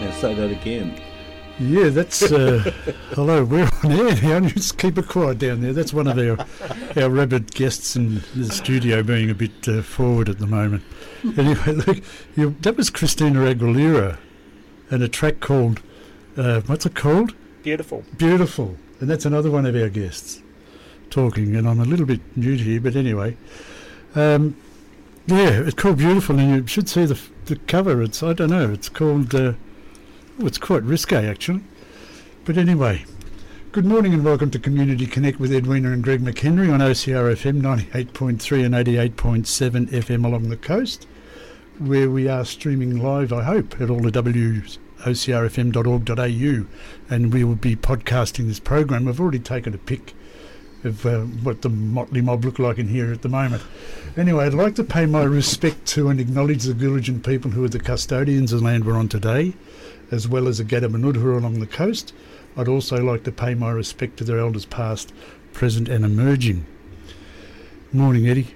Now say that again. Yeah, that's... hello, we're on air now. You just keep it quiet down there. That's one of our rabid guests in the studio being a bit forward at the moment. Anyway, look, that was Christina Aguilera and a track called... what's it called? Beautiful. Beautiful. And that's another one of our guests talking, and I'm a little bit new here, but anyway... yeah, it's called Beautiful, and you should see the cover. It's, I don't know, it's called... it's quite risque, actually. But anyway, good morning and welcome to Community Connect with Edwina and Greg McHenry on OCRFM 98.3 and 88.7 FM along the coast, where we are streaming live, I hope, at all the W's, ocrfm.org.au, and we will be podcasting this program. I've already taken a pic of what the motley mob look like in here at the moment. Anyway, I'd like to pay my respect to and acknowledge the Gulligen people who are the custodians of the land we're on today, as well as the Gadamanudha along the coast. I'd also like to pay my respect to their elders past, present and emerging. Morning, Eddie.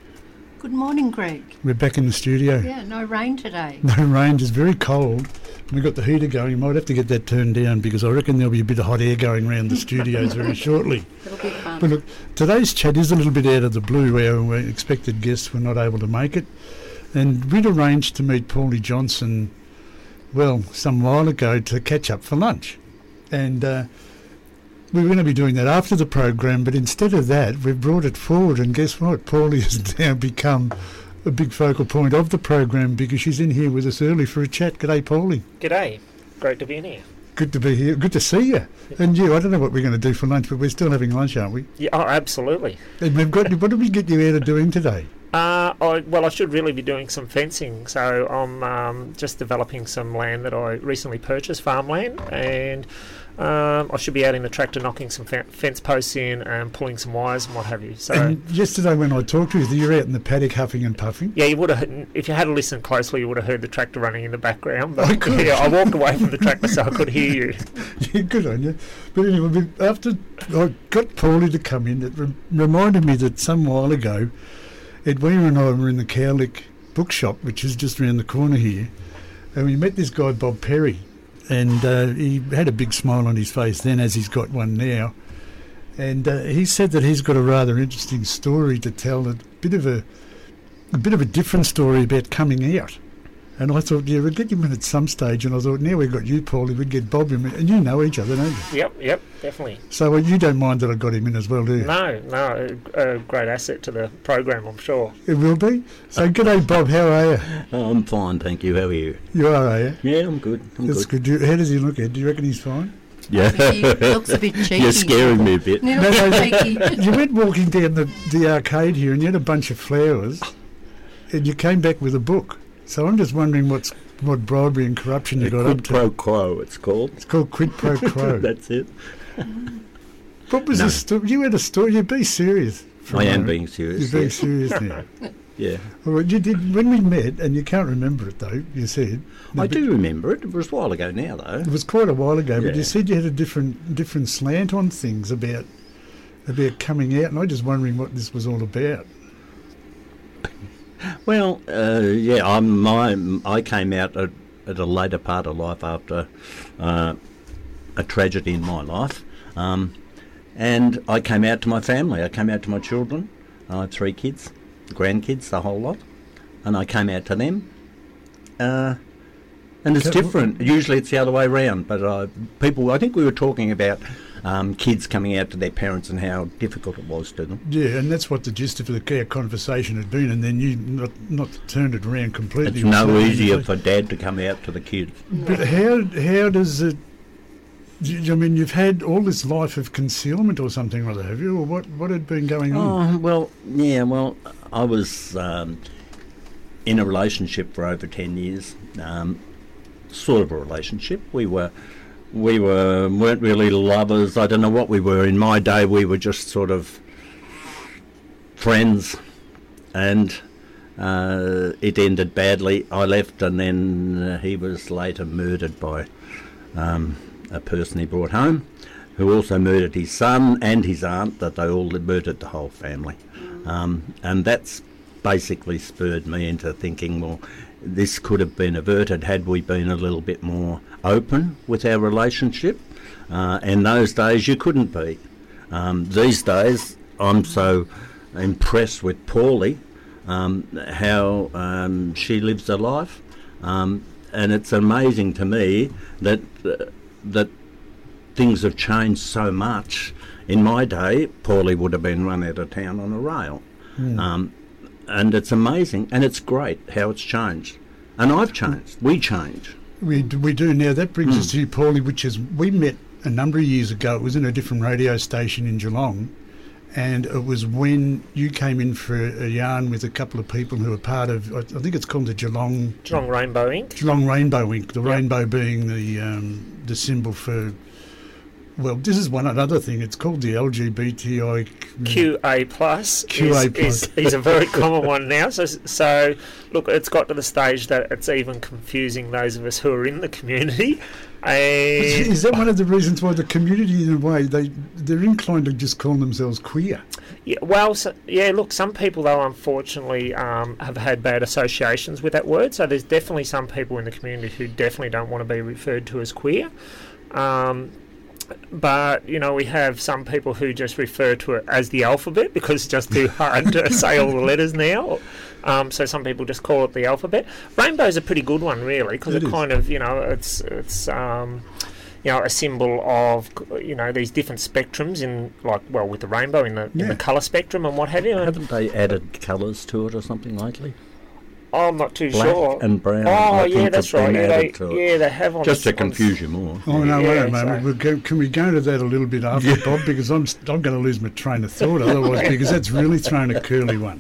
Good morning, Greg. We're back in the studio. Yeah, no rain today. No rain, it's very cold. We've got the heater going. You might have to get that turned down because I reckon there'll be a bit of hot air going around the studios very shortly. It'll be fun. But look, today's chat is a little bit out of the blue. Our expected guests were not able to make it. And we'd arranged to meet Paulie Johnson, well, some while ago, to catch up for lunch. And we were going to be doing that after the program, but instead of that, we've brought it forward. And guess what? Paulie has now become a big focal point of the program because she's in here with us early for a chat. G'day, Paulie. G'day. Great to be in here. Good to be here. Good to see you. Yeah. And you, I don't know what we're going to do for lunch, but we're still having lunch, aren't we? Yeah, oh, absolutely. And we've got. What did we get you out of doing today? I should really be doing some fencing. So I'm just developing some land that I recently purchased, farmland, and I should be out in the tractor knocking some fence posts in and pulling some wires and what have you. So. And yesterday when I talked to you were out in the paddock huffing and puffing. Yeah, you would have. If you had listened closely, you would have heard the tractor running in the background. But I could. Yeah, I walked away from the tractor so I could hear you. Yeah, good on you. But anyway, after I got Paulie to come in, it reminded me that some while ago, Edwina and I were in the Cowlick bookshop, which is just around the corner here, and we met this guy, Bob Perry, and he had a big smile on his face then, as he's got one now, and he said that he's got a rather interesting story to tell, a bit of a different story about coming out. And I thought, yeah, we'd get him in at some stage. And I thought, now we've got you, Paulie, we'd get Bob in. And you know each other, don't you? Yep, definitely. So you don't mind that I got him in as well, do you? No, a great asset to the program, I'm sure. It will be. So good day, Bob, how are you? Oh, I'm fine, thank you. How are you? You are you? Yeah, I'm good. That's good. How does he look, Ed? Do you reckon he's fine? Yeah. He looks a bit cheeky. You're scaring me a bit. No, you went walking down the arcade here and you had a bunch of flowers and you came back with a book. So I'm just wondering what bribery and corruption you got up to. Quid pro quo, it's called. It's called quid pro quo. That's it. What was the story? You had a story. You'd be serious. I am being serious. You're being serious now. Yeah. Well, you did when we met, and you can't remember it though. You said I do remember it. It was a while ago now, though. It was quite a while ago, yeah. But you said you had a different slant on things about coming out, and I'm just wondering what this was all about. Well, I came out at a later part of life after a tragedy in my life, and I came out to my family. I came out to my children. I have 3 kids, grandkids, the whole lot, and I came out to them. And it's different. Usually it's the other way around, but I think we were talking about kids coming out to their parents and how difficult it was to them. Yeah, and that's what the gist of our conversation had been, and then you not turned it around completely. It's no easier for Dad to come out to the kids. But how does it... I mean, you've had all this life of concealment or something or other, have you? Or what had been going on? Oh, well, I was in a relationship for over 10 years, sort of a relationship. We weren't really lovers. I don't know what we were. In my day, we were just sort of friends, and it ended badly. I left, and then he was later murdered by a person he brought home, who also murdered his son and his aunt, that they all murdered the whole family. And that's basically spurred me into thinking, well, this could have been averted had we been a little bit more open with our relationship. And those days you couldn't be. These days I'm so impressed with Paulie, how she lives her life. And it's amazing to me that that things have changed so much. In my day, Paulie would have been run out of town on a rail. Mm. And it's amazing, and it's great how it's changed. And I've changed. We change. We do. Now, that brings us to Paulie, which is, we met a number of years ago. It was in a different radio station in Geelong, and it was when you came in for a yarn with a couple of people who are part of, I think it's called the Geelong Rainbow Inc. Geelong Rainbow Inc. The rainbow being the symbol for... Well, this is one another thing. It's called the LGBTI... QA plus. Is a very common one now. So, look, it's got to the stage that it's even confusing those of us who are in the community. Is that one of the reasons why the community, in a way, they're inclined to just call themselves queer? Yeah, well, so, yeah, look, some people, though, unfortunately, have had bad associations with that word. So there's definitely some people in the community who definitely don't want to be referred to as queer. But, you know, we have some people who just refer to it as the alphabet because it's just too hard to say all the letters now. So some people just call it the alphabet. Rainbow's a pretty good one, really, because it kind of, you know, it's you know, a symbol of, you know, these different spectrums in, like, well, with the rainbow in the colour spectrum and what have you. Haven't they added colours to it or something likely? I'm not too sure. Black and brown. Oh, yeah, that's right. They have on... Just to confuse you more. Oh, no, wait a moment. Can we go to that a little bit after, Bob? Because I'm going to lose my train of thought otherwise, because that's really thrown a curly one.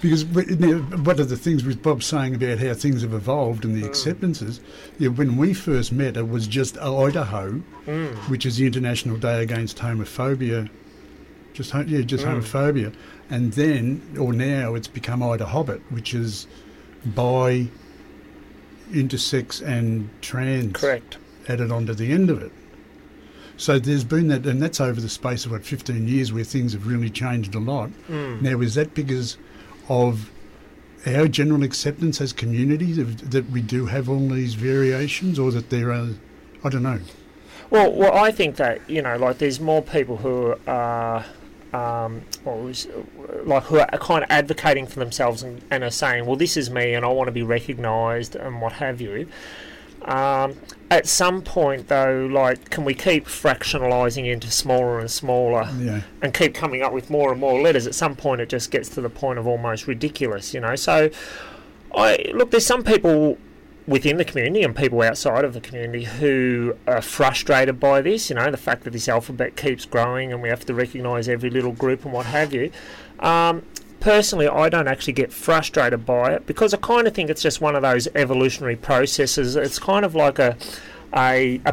Because one of the things with Bob saying about how things have evolved and the acceptances, when we first met, it was just Idaho, which is the International Day Against Homophobia. Just homophobia. And then, or now, it's become IDAHOBIT, which is bi, intersex and trans. Correct. Added onto the end of it. So there's been that, and that's over the space of, 15 years where things have really changed a lot. Mm. Now, is that because of our general acceptance as communities that we do have all these variations, or that there are, I don't know. Well, I think that, you know, like, there's more people who are, who are kind of advocating for themselves and are saying, well, this is me and I want to be recognised and what have you. At some point, though, like, can we keep fractionalising into smaller and smaller and keep coming up with more and more letters? At some point, it just gets to the point of almost ridiculous, you know. So, there's some people... within the community and people outside of the community who are frustrated by this, you know, the fact that this alphabet keeps growing and we have to recognise every little group and what have you. Personally, I don't actually get frustrated by it because I kind of think it's just one of those evolutionary processes. It's kind of like a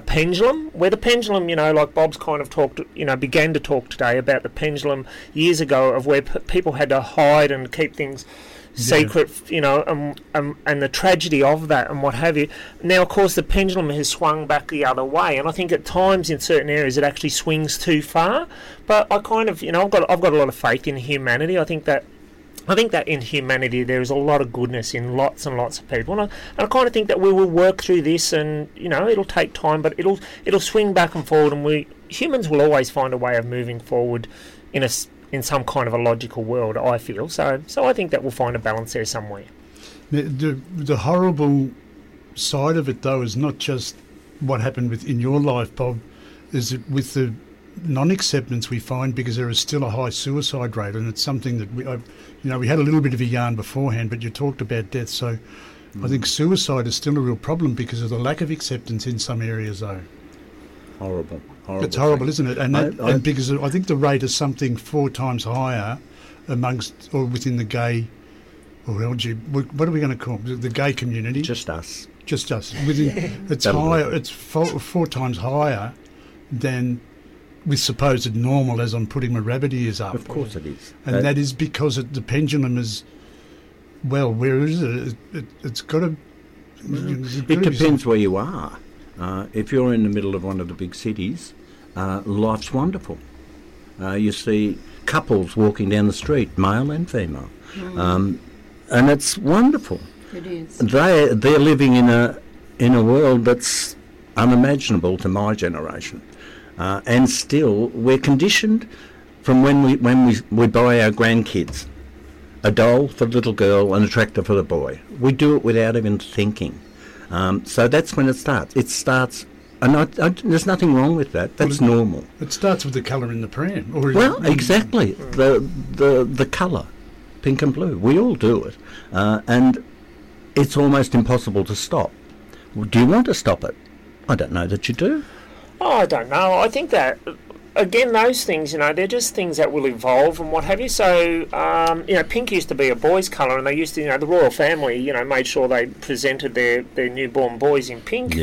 pendulum, where the pendulum, you know, like Bob's kind of talked, you know, began to talk today about the pendulum years ago of where people had to hide and keep things... secret, you know, and the tragedy of that and what have you. Now, of course, the pendulum has swung back the other way, and I think at times in certain areas it actually swings too far. But I kind of, you know, I've got a lot of faith in humanity. I think that in humanity there is a lot of goodness in lots and lots of people, and I kind of think that we will work through this, and, you know, it'll take time, but it'll swing back and forward, and we humans will always find a way of moving forward in some kind of a logical world, I feel. So I think that we'll find a balance there somewhere. The horrible side of it, though, is not just what happened in your life, Bob, is with the non-acceptance we find, because there is still a high suicide rate, and it's something that we had a little bit of a yarn beforehand, but you talked about death, so I think suicide is still a real problem because of the lack of acceptance in some areas, though. Horrible. It's horrible, isn't it? And because I think the rate is something 4 times higher amongst or within the gay or LGBT. What are we going to call it? The gay community? Just us. Within, it's higher. It's four times higher than with supposed normal. As I'm putting my rabbit ears up. Of course it is, and that is because the pendulum is. Well, where is it? It's got to. It depends where you are. If you're in the middle of one of the big cities, life's wonderful. You see couples walking down the street, male and female, and it's wonderful. It is. They're living in a world that's unimaginable to my generation, and still we're conditioned from when we buy our grandkids a doll for the little girl and a tractor for the boy. We do it without even thinking. So that's when it starts. It starts, and I, there's nothing wrong with that. That's normal. It starts with the colour in the pram. Exactly. The colour, pink and blue. We all do it. And it's almost impossible to stop. Do you want to stop it? I don't know that you do. Oh, I don't know. I think that... Again, those things, they're just things that will evolve and what have you. So, pink used to be a boy's colour, and they used to, the royal family, made sure they presented their newborn boys in pink,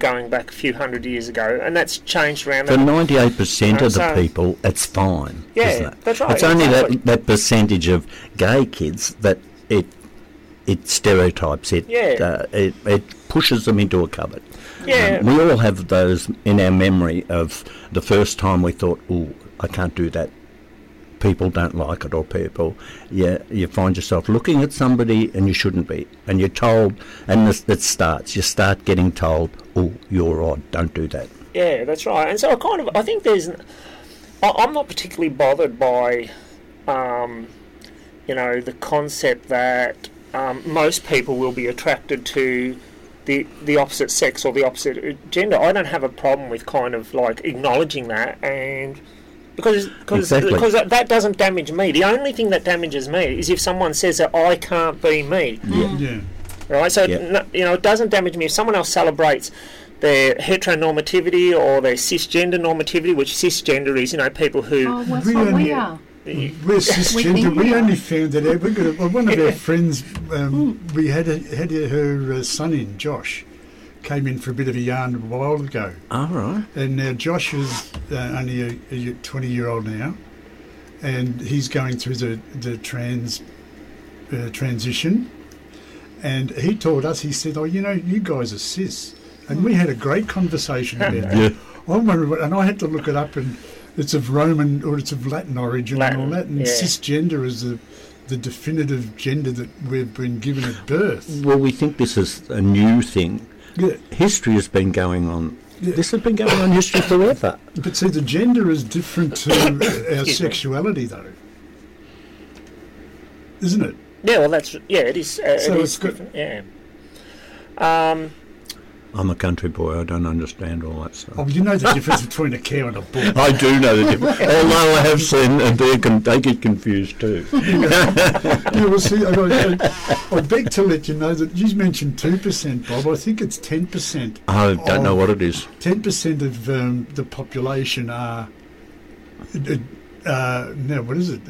going back a few hundred years ago. And that's changed around. For 98% of the people, it's fine. Yeah, isn't it? That's right. It's only that percentage of gay kids that it stereotypes, it pushes them into a cupboard. Yeah. We all have those in our memory of the first time we thought, "Ooh, I can't do that. People don't like it," or you find yourself looking at somebody and you shouldn't be, and you're told, and it starts. You start getting told, "Ooh, you're odd. Don't do that." Yeah, that's right. And so I think I'm not particularly bothered by, the concept that most people will be attracted to the opposite sex or the opposite gender. I don't have a problem with acknowledging that, and because that doesn't damage me. The only thing that damages me is if someone says that I can't be me. Yeah. Yeah. Right. So it doesn't damage me if someone else celebrates their heteronormativity or their cisgender normativity, which cisgender is people who. Oh, that's what we are. We're cisgender. We only found that out. One of our friends, we had her son in, Josh, came in for a bit of a yarn a while ago. All right. And now Josh is only a 20-year-old now, and he's going through the trans transition. And he told us, he said, "Oh, you guys are cis," and we had a great conversation about that. I remember, and I had to look it up and. It's of Roman, or it's of Latin origin, and all that. And cisgender is the definitive gender that we've been given at birth. Well, we think this is a new thing. Yeah. History has been going on. Yeah. This has been going on history forever. But see, the gender is different to our sexuality, though, isn't it? Yeah, well, it is. So it is different. Yeah. I'm a country boy. I don't understand all that stuff. Oh, you know the difference between a cow and a bull. I do know the difference. Although I have seen they get confused too. I beg to let you know that you mentioned 2%, Bob. I think it's 10%. I don't know what it is. 10% of the population are. Now, what is it?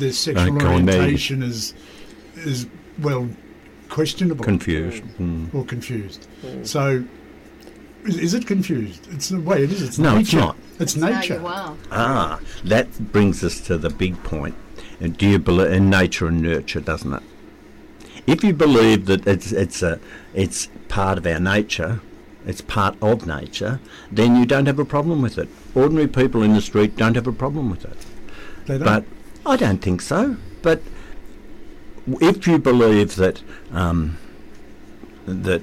Their sexual orientation is well. Questionable. Confused. Mm. Or confused. Mm. So, is it confused? It's the way it is. It's nature. It's not. It's nature. Wow. Ah, that brings us to the big point. And do you believe in nature and nurture, doesn't it? If you believe that it's part of our nature, it's part of nature, then you don't have a problem with it. Ordinary people in the street don't have a problem with it. They don't. But I don't think so. But if you believe that that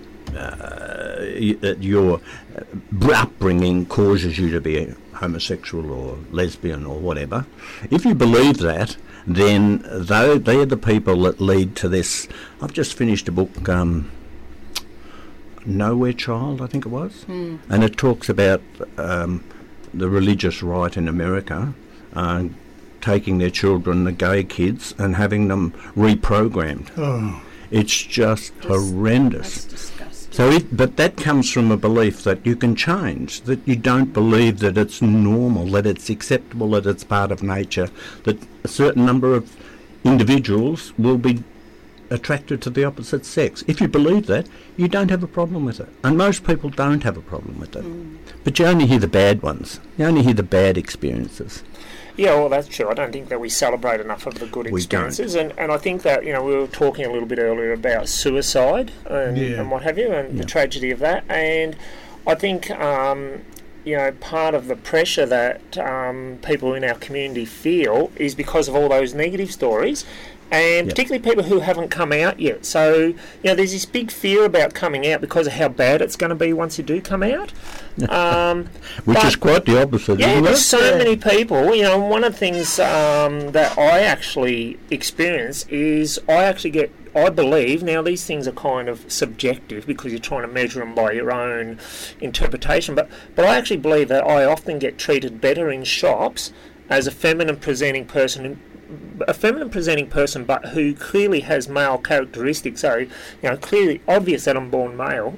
your upbringing causes you to be homosexual or lesbian or whatever, if you believe that, then they're the people that lead to this. I've just finished a book, Nowhere Child, I think it was, and it talks about the religious right in America. Taking their children, the gay kids, and having them reprogrammed. Oh. It's just horrendous. That's disgusting. But that comes from a belief that you can change, that you don't believe that it's normal, that it's acceptable, that it's part of nature, that a certain number of individuals will be attracted to the opposite sex. If you believe that, you don't have a problem with it. And most people don't have a problem with it. Mm. But you only hear the bad ones. You only hear the bad experiences. Yeah, well, that's true. I don't think that we celebrate enough of the good experiences. And I think that, we were talking a little bit earlier about suicide and what have you, and the tragedy of that. And I think, part of the pressure that people in our community feel is because of all those negative stories. and particularly people who haven't come out yet. So, you know, there's this big fear about coming out because of how bad it's going to be once you do come out. Which is quite the opposite. Yeah, there's so many people. You know, one of the things that I actually experience is I believe, now these things are kind of subjective because you're trying to measure them by your own interpretation, but I actually believe that I often get treated better in shops as a feminine presenting person, but who clearly has male characteristics, so, you know, clearly obvious that I'm born male.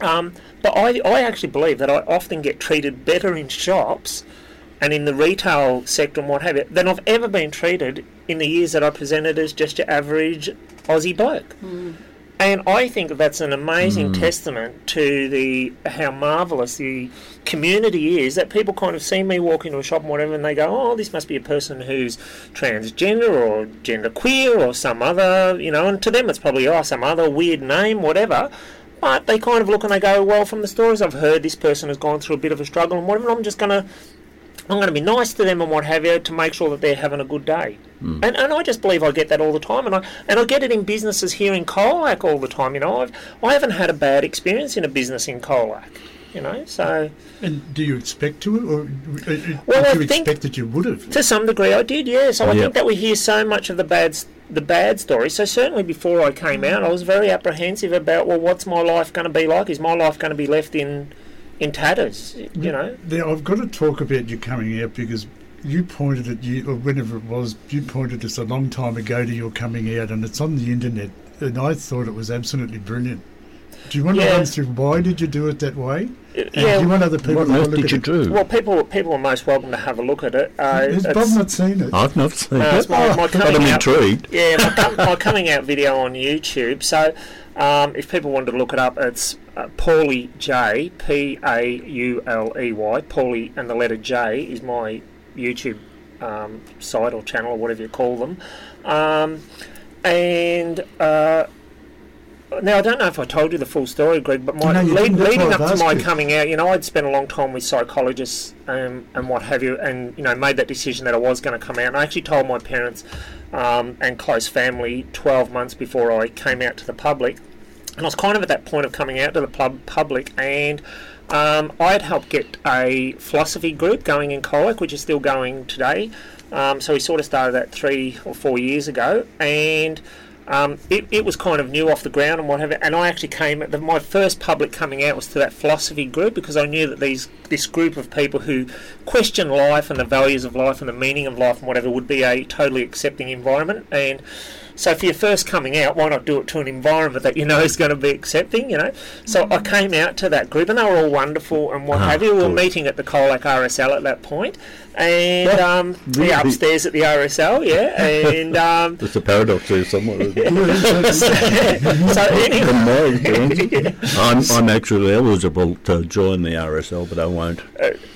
But I actually believe that I often get treated better in shops and in the retail sector and what have you than I've ever been treated in the years that I presented as just your average Aussie bloke. Mm. And I think that's an amazing testament to how marvellous the community is, that people kind of see me walk into a shop and whatever and they go, oh, this must be a person who's transgender or genderqueer or some other, you know, and to them it's probably, oh, some other weird name, whatever. But they kind of look and they go, well, from the stories I've heard, this person has gone through a bit of a struggle and whatever, and I'm going to be nice to them and what have you to make sure that they're having a good day. Mm. And I just believe I get that all the time. And I get it in businesses here in Colac all the time. You know, I haven't had a bad experience in a business in Colac. You know, so... And do you expect to? Expect that you would have? To some degree I did, yeah. So I think that we hear so much of the bad story. So certainly before I came out, I was very apprehensive about, well, what's my life going to be like? Is my life going to be left in tatters, you know? Now, I've got to talk about you coming out because you pointed this a long time ago to your coming out, and it's on the internet, and I thought it was absolutely brilliant. Do you want to run through why did you do it that way? Do you want other people to look at it? What did you do? Well, people are most welcome to have a look at it. Has Bob not seen it? I've not seen it. But I'm intrigued. Yeah, my coming out video on YouTube. So if people wanted to look it up, it's Paulie J, Pauley, Paulie and the letter J is my YouTube site or channel or whatever you call them. Now, I don't know if I told you the full story, Greg, but leading up to my coming out, you know, I'd spent a long time with psychologists and what have you, and, you know, made that decision that I was going to come out. And I actually told my parents and close family 12 months before I came out to the public. And I was kind of at that point of coming out to the public, and I had helped get a philosophy group going in Colac, which is still going today. So we sort of started that 3 or 4 years ago, and... It was kind of new off the ground and what have you, and I actually my first public coming out was to that philosophy group because I knew that this group of people who question life and the values of life and the meaning of life and whatever would be a totally accepting environment. And so for your first coming out, why not do it to an environment that you know is going to be accepting, you know? So I came out to that group, and they were all wonderful and what have you. We were meeting at the Colac RSL at that point, and upstairs at the RSL, yeah. And there's a paradox there somewhere. Isn't it? I'm actually eligible to join the RSL, but I won't.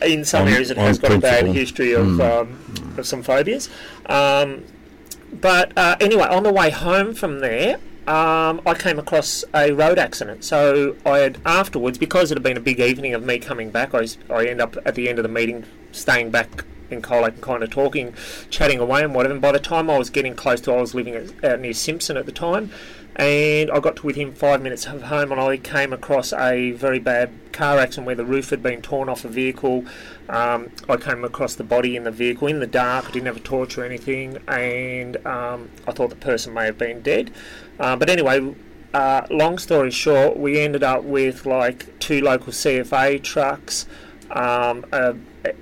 In some areas, it has got a bad history of some phobias. But anyway, on the way home from there, I came across a road accident. So I had afterwards, because it had been a big evening of me coming back, I end up at the end of the meeting staying back in Colac and kind of talking, chatting away and whatever. And by the time I was getting close to, I was living out near Simpson at the time, and I got to within 5 minutes of home, and I came across a very bad car accident where the roof had been torn off a vehicle. I came across the body in the vehicle in the dark. I didn't have a torch or anything, and I thought the person may have been dead. But anyway, long story short, we ended up with like 2 local CFA trucks,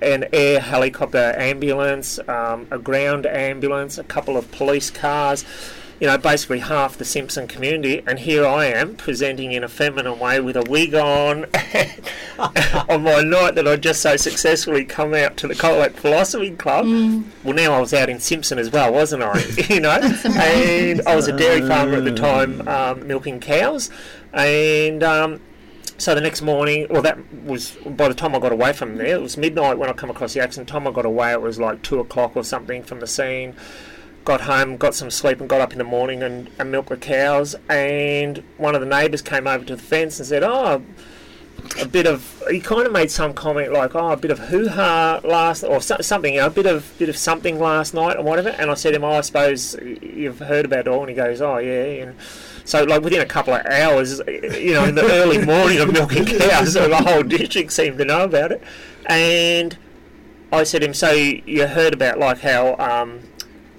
an air helicopter ambulance, a ground ambulance, a couple of police cars, you know, basically half the Simpson community, and here I am presenting in a feminine way with a wig on on my night that I'd just so successfully come out to the Colac Philosophy Club. Mm. Well, now I was out in Simpson as well, wasn't I? You know, and I was a dairy farmer at the time, milking cows, and... So the next morning, well, that was, by the time I got away from there, it was midnight when I come across the accident. Time I got away, it was like 2 o'clock or something from the scene. Got home, got some sleep, and got up in the morning and milked the cows. And one of the neighbours came over to the fence and said, oh, he kind of made some comment like, oh, a bit of hoo-ha last, or something, you know, a bit of something last night or whatever. And I said to him, oh, I suppose you've heard about it all. And he goes, oh, yeah, you know. So, like, within a couple of hours, you know, in the early morning of milking cows, so the whole district seemed to know about it. And I said to him, so you heard about, like, how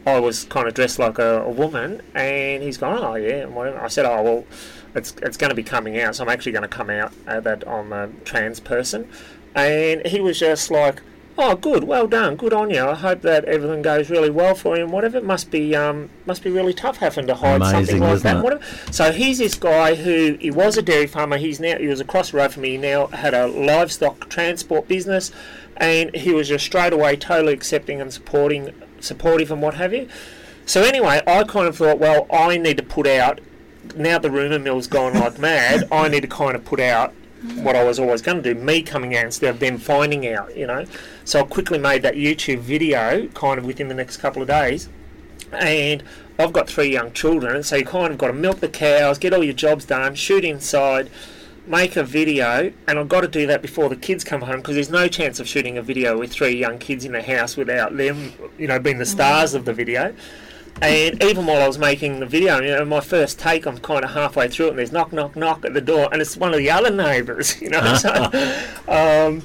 I was kind of dressed like a woman? And he's gone, oh, yeah, and whatever. I said, oh, well, it's going to be coming out, so I'm actually going to come out that I'm a trans person. And he was just like, oh, good, well done, good on you. I hope that everything goes really well for you and whatever. It must be really tough having to hide something like that. Whatever. So he's this guy who, he was a dairy farmer, he was across the road from me, he now had a livestock transport business, and he was just straight away totally accepting and supportive and what have you. So anyway, I kind of thought, well, I need to put out, now the rumour mill's gone like mad, I need to kind of put out what I was always going to do, me coming out instead of them finding out, you know. So I quickly made that YouTube video kind of within the next couple of days, and I've got 3 young children, so you kind of got to milk the cows, get all your jobs done, shoot inside, make a video, and I've got to do that before the kids come home, because there's no chance of shooting a video with 3 young kids in the house without them, you know, being the stars of the video. And even while I was making the video, you know, my first take, I'm kind of halfway through it, and there's knock, knock, knock at the door, and it's one of the other neighbours, you know. So, and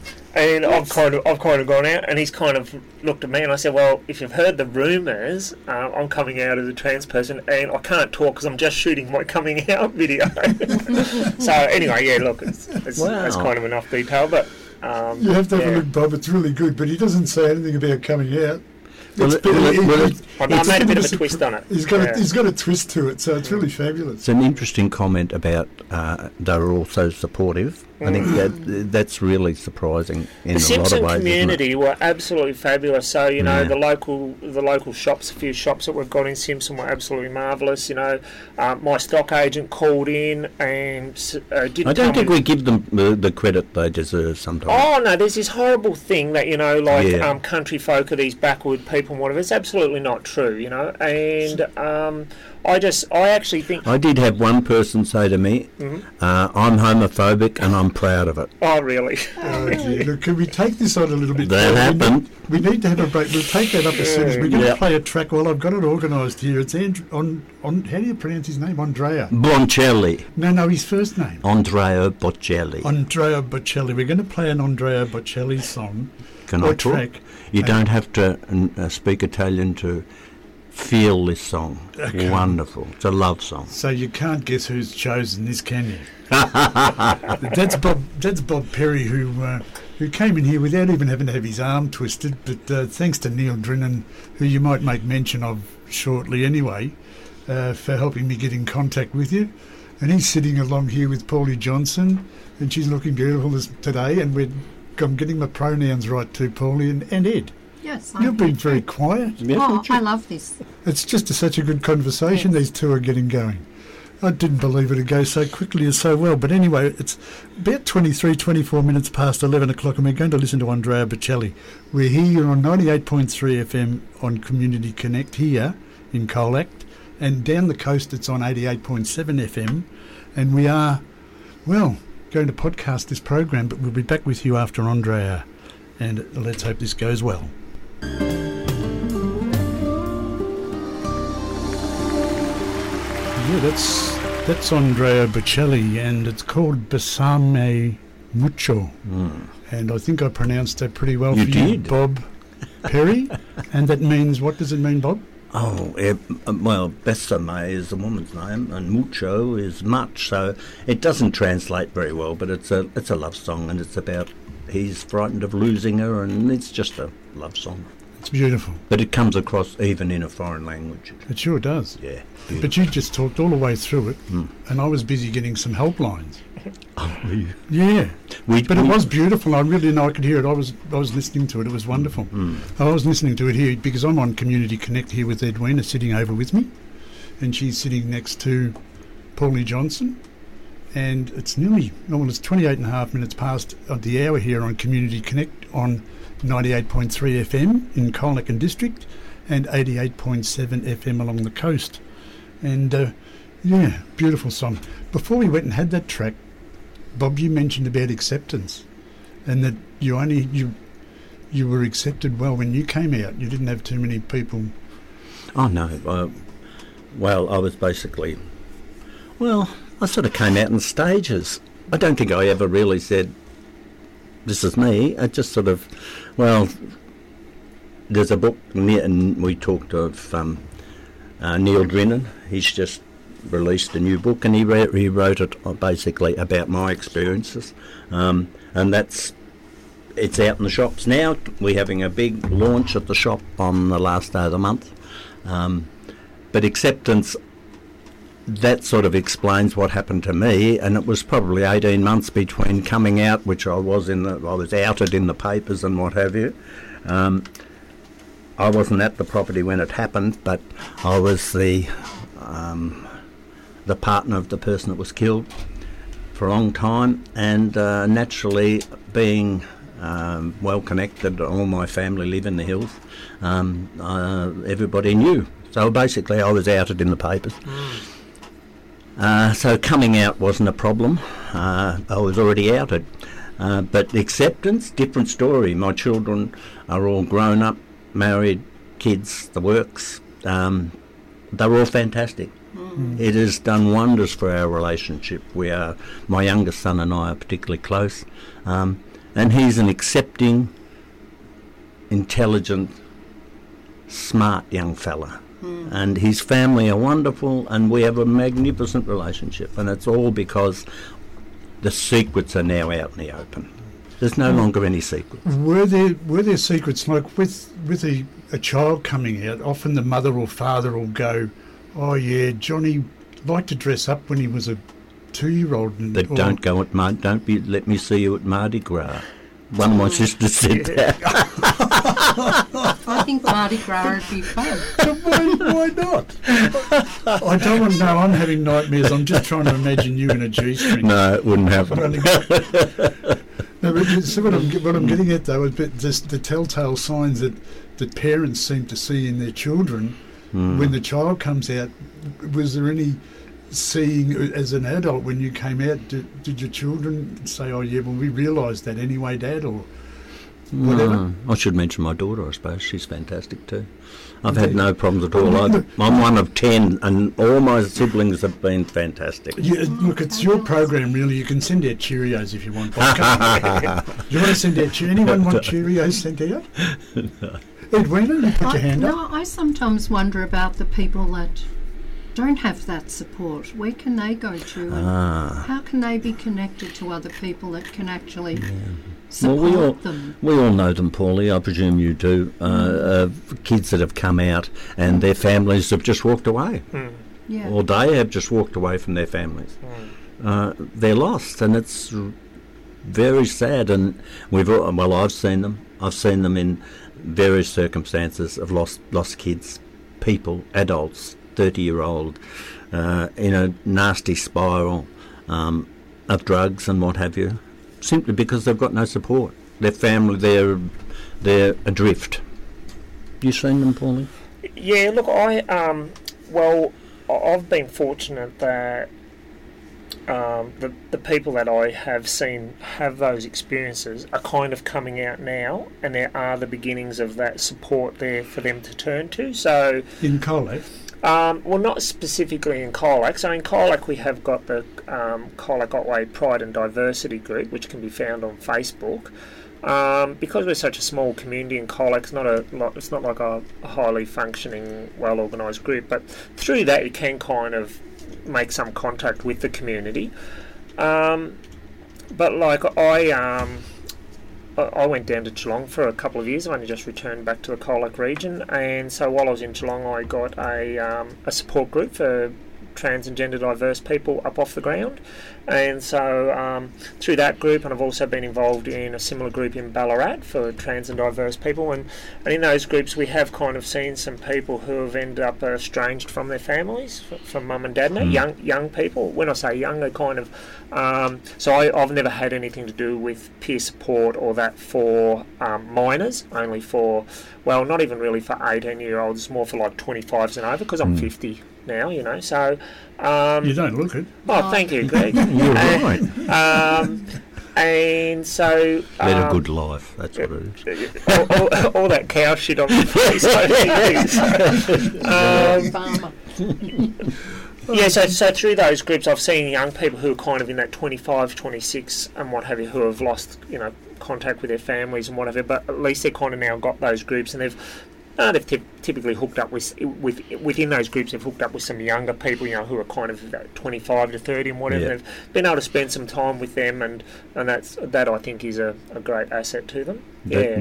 I've kind of gone out, and he's kind of looked at me, and I said, "Well, if you've heard the rumours, I'm coming out as a trans person, and I can't talk because I'm just shooting my coming out video." So anyway, yeah, look, that's kind of enough detail, but you have to have a look, Bob. It's really good, but he doesn't say anything about coming out. I made a bit of a twist on it. He's got a twist to it, so it's really fabulous. It's an interesting comment about they were all so supportive. I think that's really surprising in a lot of ways. The Simpson community were absolutely fabulous. So, you know, the local shops, a few shops that we've got in Simpson were absolutely marvellous. You know, my stock agent called in and didn't. I don't think we give them the credit they deserve sometimes. Oh, no, there's this horrible thing that, you know, like country folk are these backward people and whatever. It's absolutely not true, you know. And I actually think... I did have one person say to me, I'm homophobic and I'm proud of it. Oh, really? Look, can we take this on a little bit? That happened. We need to have a break. We'll take that up as soon as we're going to play a track. Well, I've got it organised here. It's how do you pronounce his name? Andrea Bocelli. No, his first name. Andrea Bocelli. Andrea Bocelli. We're going to play an Andrea Bocelli song. Can I talk? Track. You don't have to speak Italian to feel this song. Okay. Wonderful. It's a love song. So you can't guess who's chosen this, can you? That's Bob Perry, who came in here without even having to have his arm twisted, but thanks to Neil Drinnan, who you might make mention of shortly anyway, for helping me get in contact with you. And he's sitting along here with Paulie Johnson, and she's looking beautiful today, and I'm getting my pronouns right too, Paulie, and Ed. Yes, you've been very quiet. Oh, I love this. It's just such a good conversation. Yes. These two are getting going. I didn't believe it would go so quickly and so well. But anyway, it's about 24 minutes past 11 o'clock, and we're going to listen to Andrea Bocelli. We're here on 98.3 FM on Community Connect here in Colac, and down the coast it's on 88.7 FM. And we are, well, going to podcast this program, but we'll be back with you after Andrea. And let's hope this goes well. Yeah, that's Andrea Bocelli, and it's called Besame Mucho. And I think I pronounced that pretty well you, Bob Perry. And that means, what does it mean, Bob? Oh, well, Besame is the woman's name, and Mucho is much, so it doesn't translate very well, but it's a love song, and it's about he's frightened of losing her, and it's just a love song. It's beautiful. But it comes across even in a foreign language. It sure does. Yeah. Beautiful. But you just talked all the way through it, and I was busy getting some helplines. Oh, were you? Yeah. It was beautiful. I could hear it. I was listening to it. It was wonderful. I was listening to it here because I'm on Community Connect here with Edwina sitting over with me, and she's sitting next to Paulie Johnson. And it's nearly, well, it's 28 and a half minutes past the hour here on Community Connect on 98.3 FM in Colac and District, and 88.7 FM along the coast. And beautiful song. Before we went and had that track, Bob, you mentioned about acceptance, and that you only you were accepted well when you came out. You didn't have too many people. Oh no. Well, I was basically. Well, I sort of came out in stages. I don't think I ever really said, "This is me." I just sort of, well. There's a book, and we talked of Neil Drinnan. He's just released a new book, and he wrote it basically about my experiences, and that's it's out in the shops now. We're having a big launch at the shop on the last day of the month, but acceptance. That sort of explains what happened to me, and it was probably 18 months between coming out, which I was outed in the papers and what have you. I wasn't at the property when it happened, but I was the partner of the person that was killed for a long time, and naturally being well connected, all my family live in the hills. Everybody knew, so basically I was outed in the papers. Mm. So coming out wasn't a problem. I was already outed. But acceptance, different story. My children are all grown up, married, kids, the works. They're all fantastic. Mm. It has done wonders for our relationship. My youngest son and I are particularly close. And he's an accepting, intelligent, smart young fella. And his family are wonderful, and we have a magnificent relationship. And it's all because the secrets are now out in the open. There's no longer any secrets. Were there secrets? Like with a child coming out, often the mother or father will go, "Oh yeah, Johnny liked to dress up when he was a 2-year-old." But don't go at let me see you at Mardi Gras. One of my sisters said that. I think Mardi Gras would be fun. Why not? I don't want to know. I'm having nightmares. I'm just trying to imagine you in a G-string. No, it wouldn't happen. No, but so what I'm getting at, though, is just the telltale signs that parents seem to see in their children when the child comes out. Was there any seeing as an adult when you came out? Did your children say, "Oh, yeah, well, we realised that anyway, Dad," or... whatever. No. I should mention my daughter, I suppose. She's fantastic too. I've had no problems at all. I'm one of 10, and all my siblings have been fantastic. Yeah, look, it's your program, really. You can send out Cheerios if you want. You want to send out Cheerios? Anyone want Cheerios sent out? No. Edwina, you put your hand up. No, I sometimes wonder about the people that don't have that support. Where can they go to? And how can they be connected to other people that can actually... Yeah. Well, we all know them, Paulie. I presume you do. Kids that have come out and their families have just walked away, or they have just walked away from their families. They're lost, and it's very sad. And I've seen them. I've seen them in various circumstances of lost kids, people, adults, 30-year-old, in a nasty spiral of drugs and what have you. Simply because they've got no support. Their family, they're adrift. You seen them, Paulie? Yeah, look, I've been fortunate that the people that I have seen have those experiences are kind of coming out now, and there are the beginnings of that support there for them to turn to. So in Colac? Well, not specifically in Colac. So in Colac we have got the Colac Otway Pride and Diversity group, which can be found on Facebook. Because we're such a small community in Colac, it's not like a highly functioning, well-organised group, but through that you can kind of make some contact with the community. But like I went down to Geelong for a couple of years. I only just returned back to the Colac region, and so while I was in Geelong, I got a support group for trans and gender diverse people up off the ground, and so through that group, and I've also been involved in a similar group in Ballarat for trans and diverse people, and in those groups we have kind of seen some people who have ended up estranged from their families, from mum and dad, young people. When I say young, they kind of I've never had anything to do with peer support or that for minors, only for, well, not even really for 18-year-olds, more for like 25s and over, because I'm 50 now, you know, so... you don't look it. Oh, thank you, Greg. You're right. And so... Lead a good life, that's what it is. All that cow shit on my face. Yeah, so through those groups, I've seen young people who are kind of in that 25, 26 and what have you, who have lost, you know, contact with their families and whatever, but at least they've kind of now got those groups, and they've typically hooked up with within those groups. They've hooked up with some younger people, you know, who are kind of 25 to 30 and whatever. Yeah. They've been able to spend some time with them, and that I think is a great asset to them. Yeah,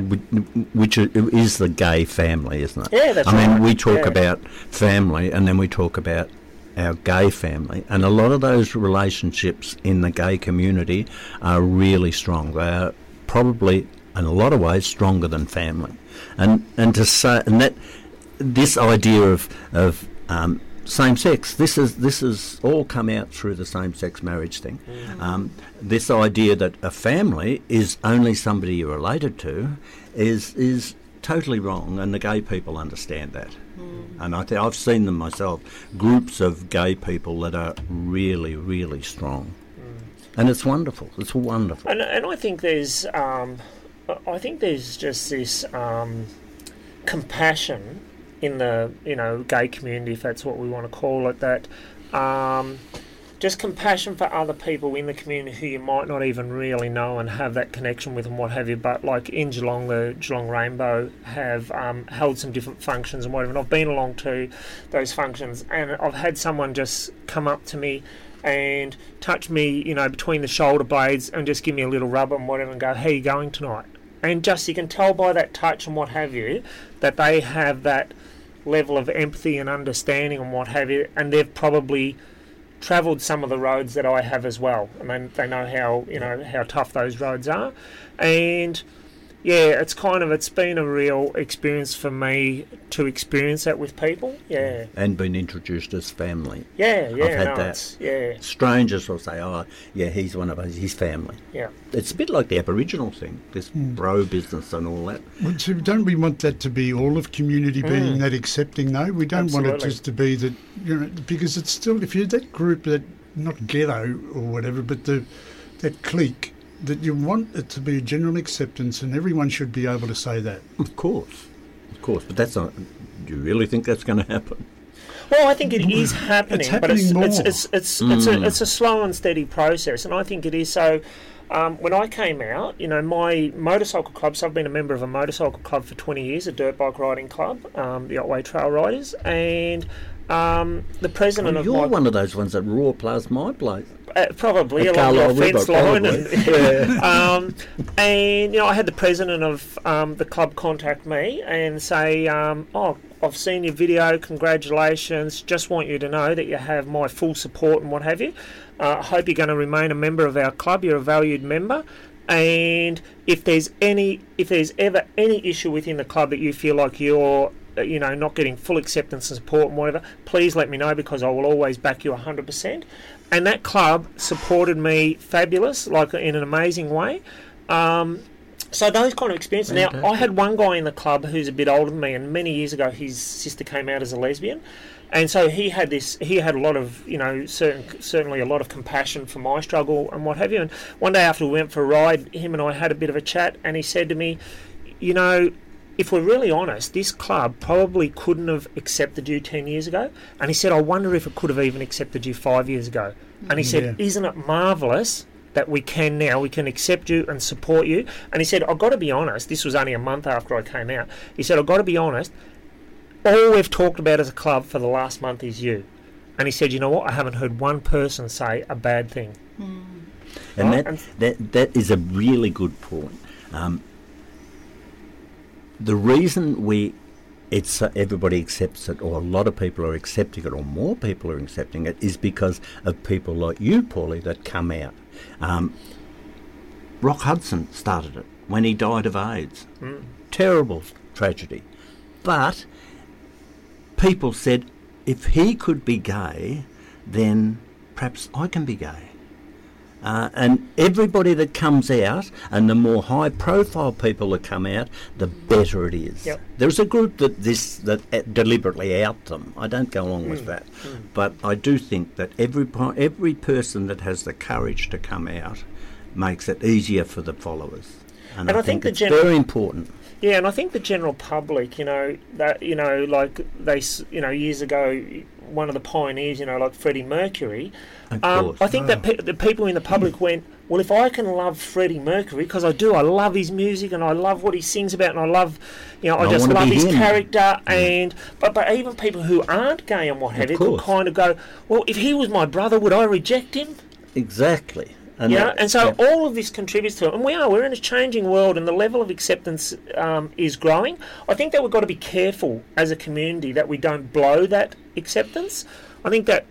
which is the gay family, isn't it? Yeah, that's right. I mean, we talk about family, and then we talk about our gay family, and a lot of those relationships in the gay community are really strong. They are probably, in a lot of ways, stronger than family. And to say, and that this idea of same sex, this is all come out through the same sex marriage thing. Mm. This idea that a family is only somebody you're related to is totally wrong, and the gay people understand that. Mm. And I've seen them myself, groups of gay people that are really, really strong, and it's wonderful. It's wonderful. And I think there's. I think there's just this compassion in the, you know, gay community, if that's what we want to call it, that just compassion for other people in the community who you might not even really know and have that connection with and what have you. But like in Geelong, the Geelong Rainbow have held some different functions and whatever, and I've been along to those functions, and I've had someone just come up to me and touch me, you know, between the shoulder blades and just give me a little rub and whatever and go, how are you going tonight? And just you can tell by that touch and what have you that they have that level of empathy and understanding and what have you, and they've probably travelled some of the roads that I have as well, and they know how, you know, how tough those roads are. And yeah, it's been a real experience for me to experience that with people, yeah. And been introduced as family. Yeah, yeah, I've had that. Yeah. Strangers will say, oh, yeah, he's one of us, he's family. Yeah. It's a bit like the Aboriginal thing, this bro business and all that. Well, so don't we want that to be all of community being that accepting, though? We don't want it just to be that, you know, because it's still, if you're that group, that not ghetto or whatever, but that clique, that you want it to be a general acceptance, and everyone should be able to say that. Of course. But that's not. Do you really think that's going to happen? Well, I think it is happening. It's a slow and steady process, and I think it is. So, when I came out, you know, my motorcycle club. So I've been a member of a motorcycle club for 20 years, a dirt bike riding club, the Otway Trail Riders, and. The president of you're one of those ones that raw plays my place. Probably along the fence line. And, you know, I had the president of the club contact me and say, oh, I've seen your video, congratulations, just want you to know that you have my full support and what have you. I hope you're going to remain a member of our club, you're a valued member. And if there's ever any issue within the club that you feel like you're, you know, not getting full acceptance and support and whatever, please let me know, because I will always back you 100%. And that club supported me fabulous, like in an amazing way. So those kind of experiences. Now, I had one guy in the club who's a bit older than me, and many years ago his sister came out as a lesbian. And so he had a lot of, you know, certainly a lot of compassion for my struggle and what have you. And one day after we went for a ride, him and I had a bit of a chat, and he said to me, you know, if we're really honest, this club probably couldn't have accepted you 10 years ago. And he said, I wonder if it could have even accepted you 5 years ago. And he said, isn't it marvellous that we can now, we can accept you and support you? And he said, I've got to be honest, this was only a month after I came out. He said, I've got to be honest, all we've talked about as a club for the last month is you. And he said, you know what, I haven't heard one person say a bad thing. Mm. And right? that is a really good point. The reason everybody accepts it, or a lot of people are accepting it, or more people are accepting it, is because of people like you, Paulie, that come out. Rock Hudson started it when he died of AIDS. Mm. Terrible tragedy. But people said, if he could be gay, then perhaps I can be gay. And everybody that comes out, and the more high-profile people that come out, the better it is. Yep. There's a group that deliberately out them. I don't go along with that. Mm. But I do think that every person that has the courage to come out makes it easier for the followers. And I think it's very important. Yeah, and I think the general public, years ago, one of the pioneers, like Freddie Mercury. I think that the people in the public went, well, if I can love Freddie Mercury, because I do, I love his music and I love what he sings about, and I love, I just love his character. And but even people who aren't gay and what have you could kind of go, well, if he was my brother, would I reject him? Exactly. And so all of this contributes to it. And we're in a changing world, and the level of acceptance is growing. I think that we've got to be careful as a community that we don't blow that acceptance. I think that,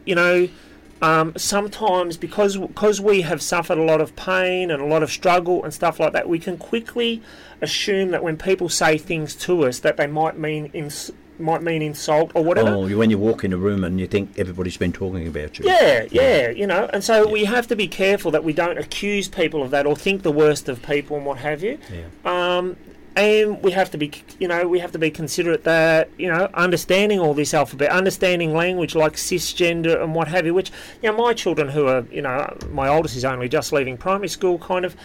sometimes because we have suffered a lot of pain and a lot of struggle and stuff like that, we can quickly assume that when people say things to us that they might mean insult or whatever. Oh, when you walk in a room and you think everybody's been talking about you. Yeah. And so we have to be careful that we don't accuse people of that or think the worst of people and what have you. Yeah. And we have to be, considerate that, understanding all this alphabet, understanding language like cisgender and what have you, which, my children who are, my oldest is only just leaving primary school, kind of,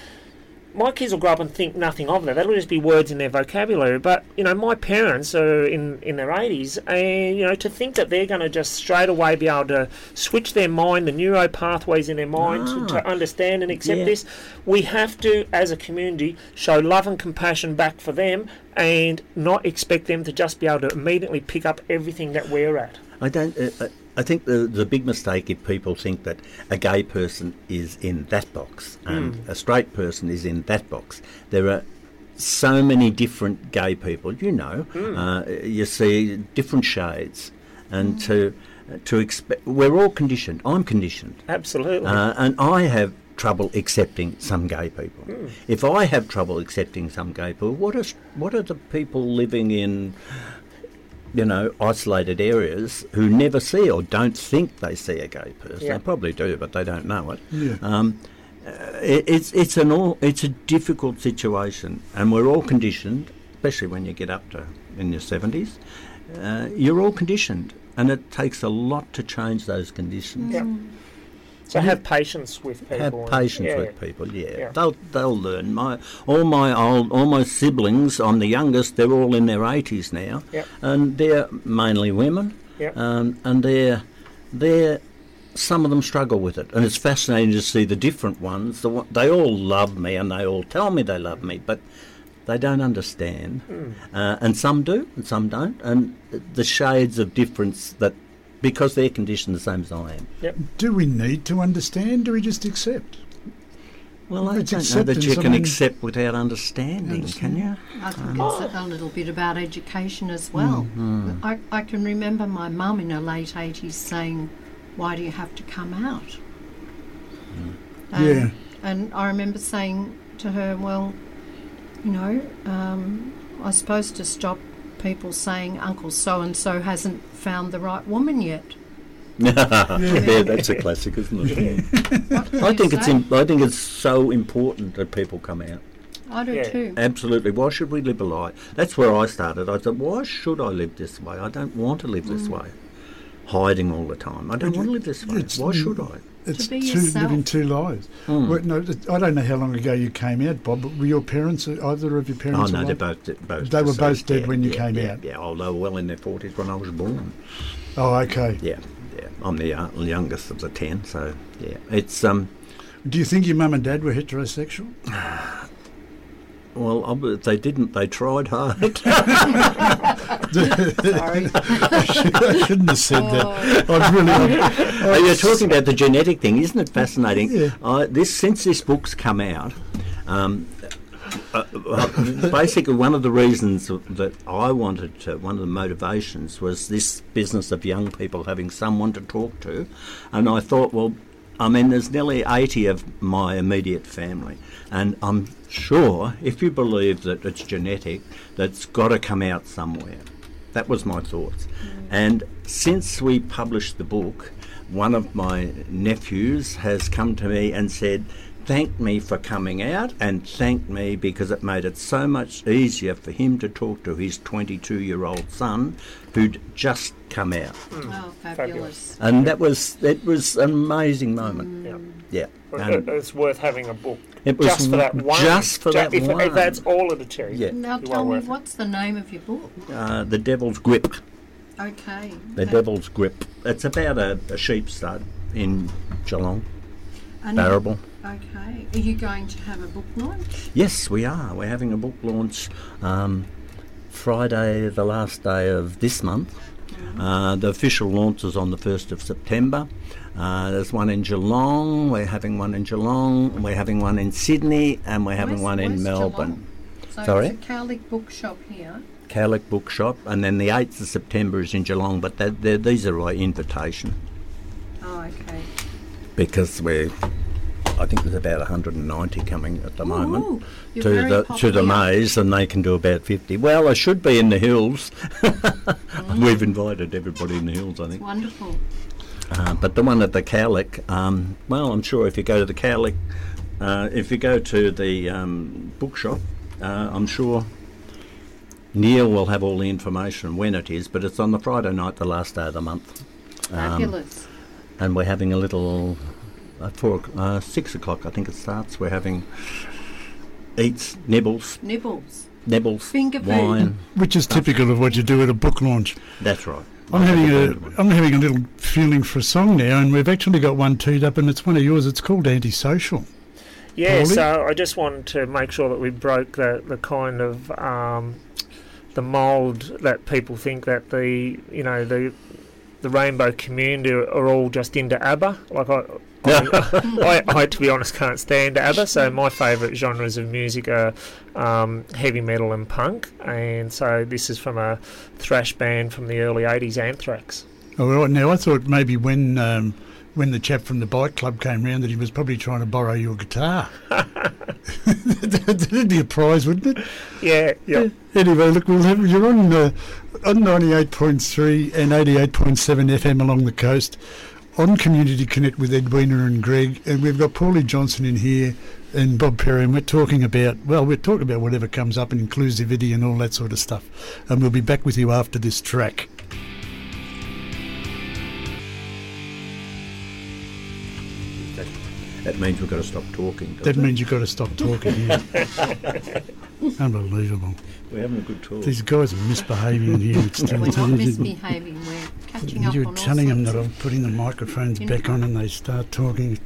my kids will grow up and think nothing of that. That'll just be words in their vocabulary. But, my parents are in their 80s, and, to think that they're going to just straight away be able to switch their mind, the neuro pathways in their mind to understand and accept this, we have to, as a community, show love and compassion back for them and not expect them to just be able to immediately pick up everything that we're at. I think the big mistake if people think that a gay person is in that box and a straight person is in that box. There are so many different gay people, you see different shades, and to expect, we're all conditioned. I'm conditioned. Absolutely. And I have trouble accepting some gay people. Mm. If I have trouble accepting some gay people, what are the people living in isolated areas who never see or don't think they see a gay person? Yeah. They probably do, but they don't know it. Yeah. It's a difficult situation, and we're all conditioned, especially when you get up to in your 70s. You're all conditioned, and it takes a lot to change those conditions. Yeah. So have patience with people. Yeah. They'll learn. All my siblings, I'm the youngest, they're all in their 80s now. Yep. And they're mainly women. Yep. And they're some of them struggle with it. And it's fascinating to see the different ones. They all love me and they all tell me they love me, but they don't understand. Mm. And some do and some don't. And the shades of difference that, because they're conditioned the same as I am. Yep. Do we need to understand? Do we just accept? Well, I don't know that you can accept without understanding, can you? I think it's a little bit about education as well. Mm-hmm. I can remember my mum in her late 80s saying, why do you have to come out? Mm. And I remember saying to her, well, I was supposed to stop people saying Uncle So-and-so hasn't found the right woman yet. Yeah, that's a classic, isn't it? I think it's so important that people come out. I do too. Absolutely. Why should we live a lie? That's where I started. I said, why should I live this way? I don't want to live this way. Hiding all the time. I don't want to live this way. Why should I? It's living two lives. Mm. Well, no, I don't know how long ago you came out, Bob, but were your parents, either of your parents? Oh, no, they're both. They were both dead when you came out? Yeah, although well in their 40s when I was born. Oh, okay. Yeah. I'm the youngest of the 10, so, yeah. It's Do you think your mum and dad were heterosexual? Well, if they didn't, they tried hard. Sorry. I shouldn't have said that. You're talking about the genetic thing. Isn't it fascinating? Yeah. Since this book's come out, basically one of the reasons that I wanted to, one of the motivations was this business of young people having someone to talk to. And I thought, there's nearly 80 of my immediate family, and I'm sure, if you believe that it's genetic, that's got to come out somewhere. That was my thoughts. And since we published the book, one of my nephews has come to me and said, thanked me for coming out and thanked me because it made it so much easier for him to talk to his 22-year-old son who'd just come out. Oh, fabulous. And it was an amazing moment. Yeah. It's worth having a book. It was just for that one. Just for that one. If that's all of the cherry. Yeah. Now tell me, what's the name of your book? The Devil's Grip. Okay. The Devil's Grip. It's about a sheep stud in Geelong. Terrible. Okay. Are you going to have a book launch? Yes, we are. We're having a book launch Friday, the last day of this month. Mm-hmm. The official launch is on the 1st of September. There's one in Geelong. We're having one in Geelong. We're having one in Sydney. And we're having one in Melbourne. Geelong. So sorry? It's a Cowlick bookshop here. Cowlick bookshop. And then the 8th of September is in Geelong. But these are by invitation. Oh, okay. Because I think there's about 190 coming at the moment to the maze, and they can do about 50. Well, I should be in the hills. We've invited everybody in the hills, I think. It's wonderful. But the one at the Cowlick, I'm sure if you go to the Cowlick, if you go to the bookshop, I'm sure Neil will have all the information when it is, but it's on the Friday night, the last day of the month. Fabulous. And we're having a little... At 6 o'clock, I think it starts. We're having eats, nibbles, finger wine, which is typical of what you do at a book launch. That's right. I'm having a little feeling for a song now, and we've actually got one teed up, and it's one of yours. It's called Antisocial. Yeah. Paulie? So I just wanted to make sure that we broke the kind of the mould that people think that the rainbow community are all just into ABBA. Like I to be honest, can't stand ABBA, so my favourite genres of music are heavy metal and punk, and so this is from a thrash band from the early 80s, Anthrax. All right, now I thought maybe when the chap from the bike club came round that he was probably trying to borrow your guitar. That'd be a prize, wouldn't it? Yeah. Anyway, look, you're on 98.3 and 88.7 FM along the coast on Community Connect with Edwina and Greg, and we've got Paulie Johnson in here and Bob Perry, and we're talking about whatever comes up and inclusivity and all that sort of stuff. And we'll be back with you after this track. That means we've got to stop talking. That means you've got to stop talking. Yeah. Unbelievable. We're having a good talk. These guys are misbehaving here. We're not misbehaving. We're catching up. You're telling them that I'm putting the microphones back on, and they start talking.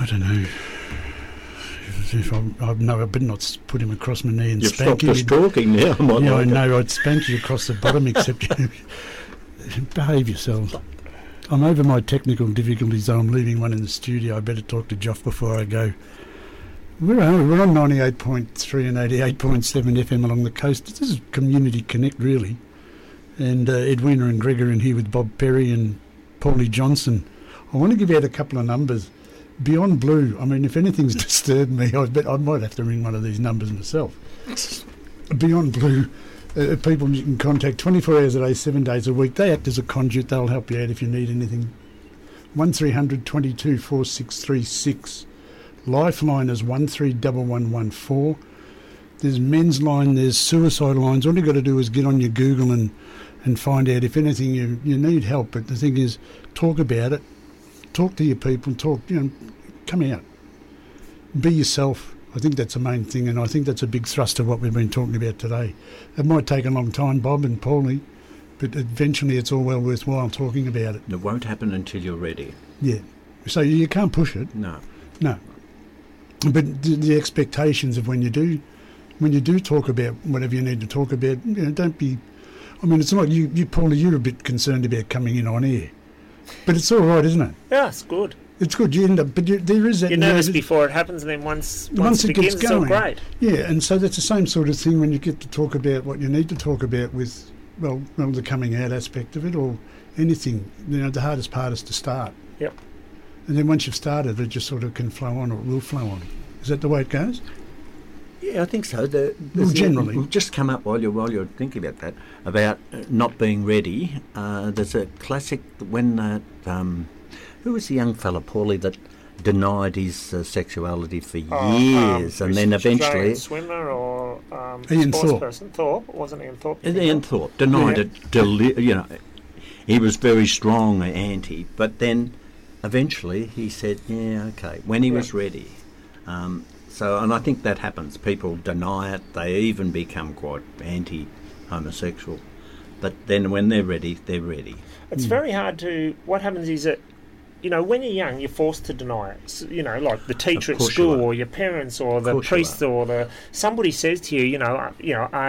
I don't know. I better not put him across my knee and you've spank him. You've stopped us talking now. I'd spank you across the bottom, except you behave yourselves. I'm over my technical difficulties, though. I'm leaving one in the studio. I better talk to Joff before I go. We're on 98.3 and 88.7 FM along the coast. This is Community Connect, really. And Edwina and Greg are in here with Bob Perry and Paulie Johnson. I want to give out a couple of numbers. Beyond Blue, I mean, if anything's disturbed me, I bet I might have to ring one of these numbers myself. Beyond Blue... people you can contact 24 hours a day, 7 days a week. They act as a conduit. They'll help you out if you need anything. 1300 22 4636. Lifeline is 131114. There's Men's Line, there's suicide lines. All you've got to do is get on your Google and find out if anything you need help. But the thing is, talk about it. Talk to your people. Come out. Be yourself. I think that's the main thing, and I think that's a big thrust of what we've been talking about today. It might take a long time, Bob and Paulie, but eventually it's all well worthwhile talking about it. It won't happen until you're ready. Yeah. So you can't push it. No. But the expectations of when you do talk about whatever you need to talk about, don't be... I mean, it's not you, Paulie, you're a bit concerned about coming in on air. But it's all right, isn't it? Yeah, it's good. It's good, you end up, but there is that... You're nervous before it happens, and then once it begins, it's all great. Yeah, and so that's the same sort of thing when you get to talk about what you need to talk about with, well the coming out aspect of it or anything. The hardest part is to start. Yep. And then once you've started, it just sort of can flow on, or it will flow on. Is that the way it goes? Yeah, I think so. Generally, we've just come up while you're thinking about that, about not being ready. There's a classic when that who was the young fella, Paulie, that denied his sexuality for years, and then eventually swimmer or Ian sports Thorpe. Person. Thorpe wasn't Ian Thorpe. Ian Thorpe denied it. He was very strong anti, but then eventually he said, "Yeah, okay," when he was ready. So, and I think that happens. People deny it. They even become quite anti-homosexual. But then when they're ready, they're ready. It's very hard to... What happens is that, you know, when you're young, you're forced to deny it. So, you know, like the teacher at school or your parents or the priest or the... Somebody says to you, you know, are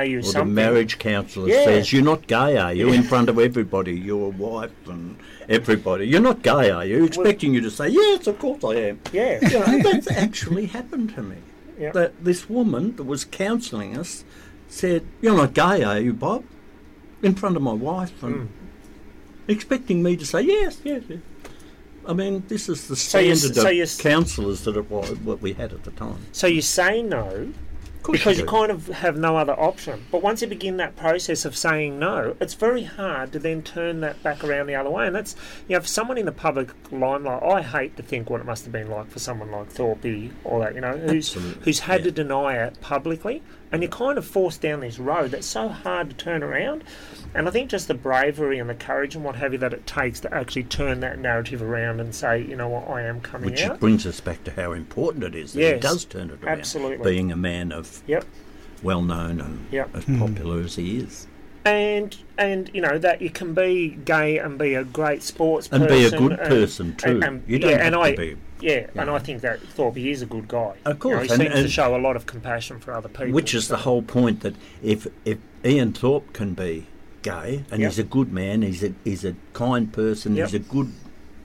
you something? Or the marriage counsellor says, you're not gay, are you? In front of everybody, your wife and everybody. You're not gay, are you? Expecting you to say, yes, of course I am. Yeah. You know, that's actually happened to me. Yep. That this woman that was counselling us said, you're not gay, are you, Bob? In front of my wife and expecting me to say, yes. I mean, this is the standard of counsellors that it was what we had at the time. So you say no because you kind of have no other option. But once you begin that process of saying no, it's very hard to then turn that back around the other way. And that's, you know, for someone in the public limelight, I hate to think what it must have been like for someone like Thorpe or that, you know, who's had to deny it publicly. And you're kind of forced down this road that's so hard to turn around. And I think just the bravery and the courage and what have you that it takes to actually turn that narrative around and say, you know what, I am coming out. Which brings us back to how important it is that he does turn it around. Absolutely. Being a man of well-known and as popular as he is. And you know, that you can be gay and be a great sports person. And be a good person too. And you don't have to be... Yeah, and I think that Thorpe is a good guy. Of course. You know, he seems to show a lot of compassion for other people. Which is the whole point, that if Ian Thorpe can be gay, and he's a good man, he's a kind person, he's a good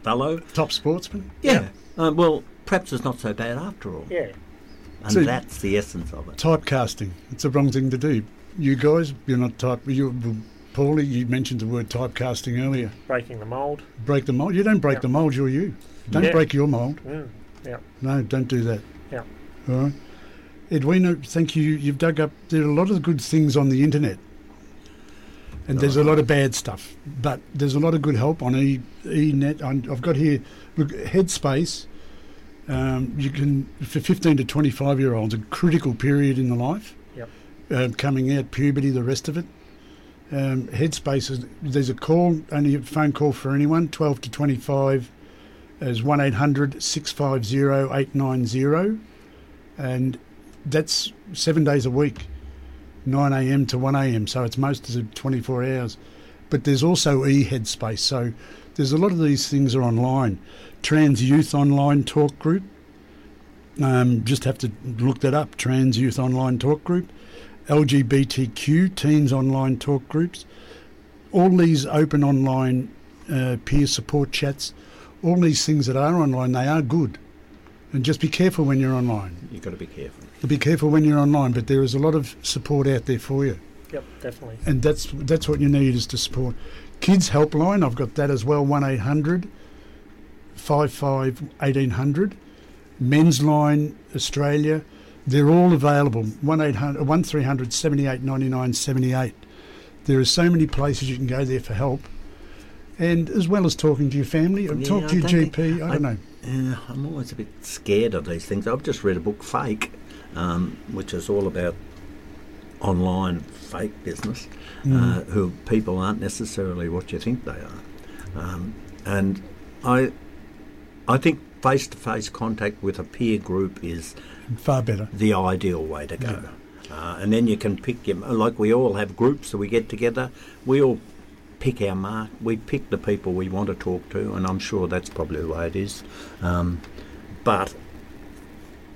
fellow. Top sportsman. Yeah. Well, perhaps it's not so bad after all. Yeah. And so that's the essence of it. Typecasting. It's the wrong thing to do. You guys, you're not Paulie, you mentioned the word typecasting earlier. Breaking the mould. Break the mould. You don't break the mould, you're you. Don't break your mould. Mm. Yeah. No, don't do that. Yeah. All right. Edwina, thank you. You've dug up... There are a lot of good things on the internet. And there's a lot of bad stuff. But there's a lot of good help on eNet. I've got here... Look, Headspace. You can... For 15 to 25-year-olds, a critical period in the life. Yep. Coming out, puberty, the rest of it. Headspace, there's a call, only a phone call for anyone, 12 to 25... is 1-800-650-890, and that's 7 days a week, 9 a.m. to 1 a.m. So it's most of 24 hours. But there's also eHeadspace. So there's a lot of these things are online. Trans Youth Online Talk Group. Just have to look that up. Trans Youth Online Talk Group, LGBTQ Teens Online Talk Groups. All these open online peer support chats. All these things that are online, they are good. And just be careful when you're online. You've got to be careful. Be careful when you're online, but there is a lot of support out there for you. Yep, definitely. And that's what you need, is to support. Kids Helpline, I've got that as well, 1-800-55-1800. Men's Line Australia, they're all available, 1-300-78-99-78. There are so many places you can go there for help. And as well as talking to your family, or talk to your GP, I don't know. I'm always a bit scared of these things. I've just read a book, Fake, which is all about online fake business, who people aren't necessarily what you think they are. And I think face-to-face contact with a peer group is far better. The ideal way to go. Yeah. And then you can pick your... Like we all have groups that we get together, we all... pick our mark, we pick the people we want to talk to, and I'm sure that's probably the way it is. But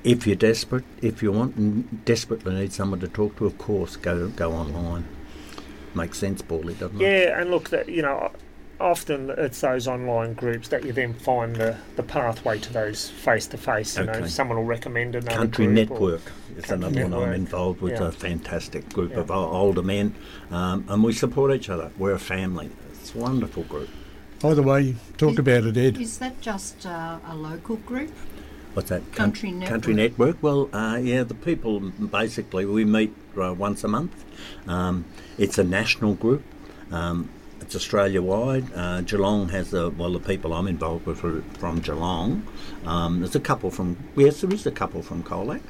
if you're desperate, if you want and desperately need someone to talk to, of course, go online. Makes sense, Paulie, doesn't it? Yeah, and look, that, you know, often it's those online groups that you then find the pathway to those face-to-face, you know, someone will recommend another Country group. Network is another one I'm involved with, a fantastic group of older men, and we support each other. We're a family. It's a wonderful group. By the way, talk about it, Ed. Is that just a local group? What's that? Country Network. Country Network. Well, yeah, the people, basically, we meet once a month. It's a national group. It's Australia-wide. Geelong has the people I'm involved with are from Geelong. There is a couple from Colac.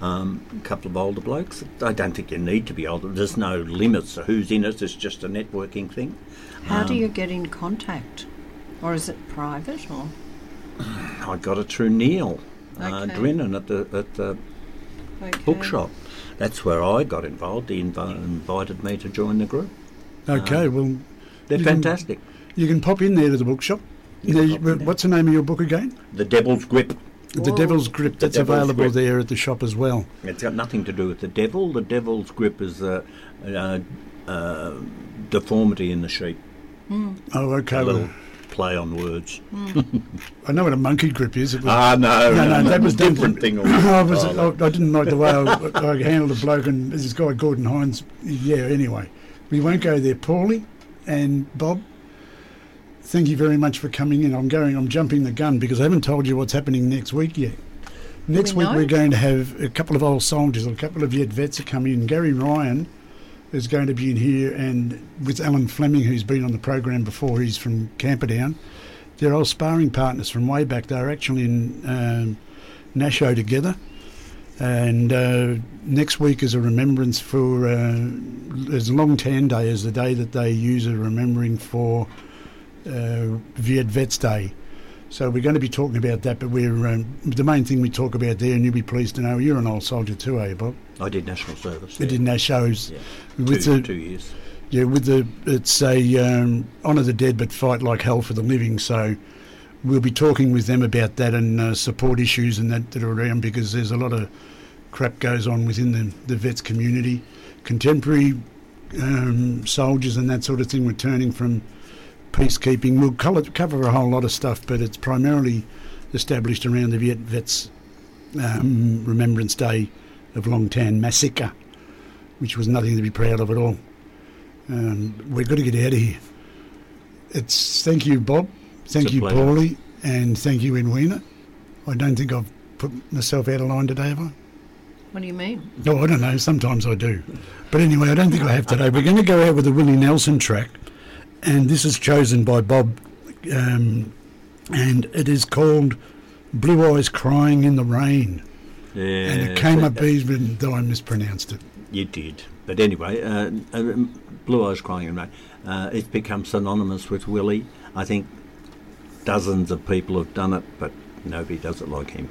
A couple of older blokes. I don't think you need to be older. There's no limits to who's in it. It's just a networking thing. How do you get in contact? Or is it private? Or I got it through Neil Drinnan at the bookshop. That's where I got involved. He invited me to join the group. Okay, well... They're fantastic. You can pop in there to the bookshop. What's the name of your book again? The Devil's Grip. The Devil's Grip. That's available there at the shop as well. It's got nothing to do with the devil. The Devil's Grip is a deformity in the sheep. Mm. Oh, okay. A little play on words. Mm. I know what a monkey grip is. No, that was different thing. I didn't like the way I handled a bloke, and this guy Gordon Hines. Yeah. Anyway, we won't go there, Paulie. And Bob, thank you very much for coming in. I'm jumping the gun because I haven't told you what's happening next week yet. Next week we're going to have a couple of old soldiers, a couple of Viet vets are coming in. Gary Ryan is going to be in here, and with Alan Fleming, who's been on the program before, he's from Camperdown. They're old sparring partners from way back. They're actually in Nasho together. And next week is a remembrance for Long Tan Day, is the day that they use a remembering for Viet Vets Day. So we're going to be talking about that, but we're the main thing we talk about there, and you'll be pleased to know you're an old soldier too, eh, Bob? I did national service. I did Nashos. Yeah. With 2 years. Yeah, it's a honour the dead but fight like hell for the living, so... We'll be talking with them about that and support issues and that are around, because there's a lot of crap goes on within the vets community. Contemporary soldiers and that sort of thing, returning from peacekeeping. We'll cover a whole lot of stuff, but it's primarily established around the Viet Vets Remembrance Day of Long Tan Massacre, which was nothing to be proud of at all. We've got to get out of here. Thank you, Bob. Thank you, Paulie, and thank you, Edwina. I don't think I've put myself out of line today, have I? What do you mean? No, I don't know. Sometimes I do. But anyway, I don't think I have today. We're going to go out with a Willie Nelson track, and this is chosen by Bob, and it is called Blue Eyes Crying in the Rain. Yeah. And it came up even though I mispronounced it. You did. But anyway, Blue Eyes Crying in the Rain. It's become synonymous with Willie, I think. Dozens of people have done it, but nobody does it like him.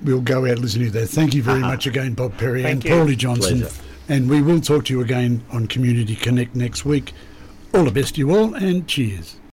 We'll go out listening to that. Thank you very much again, Bob Perry and Paulie Johnson. Pleasure. And we will talk to you again on Community Connect next week. All the best to you all, and cheers.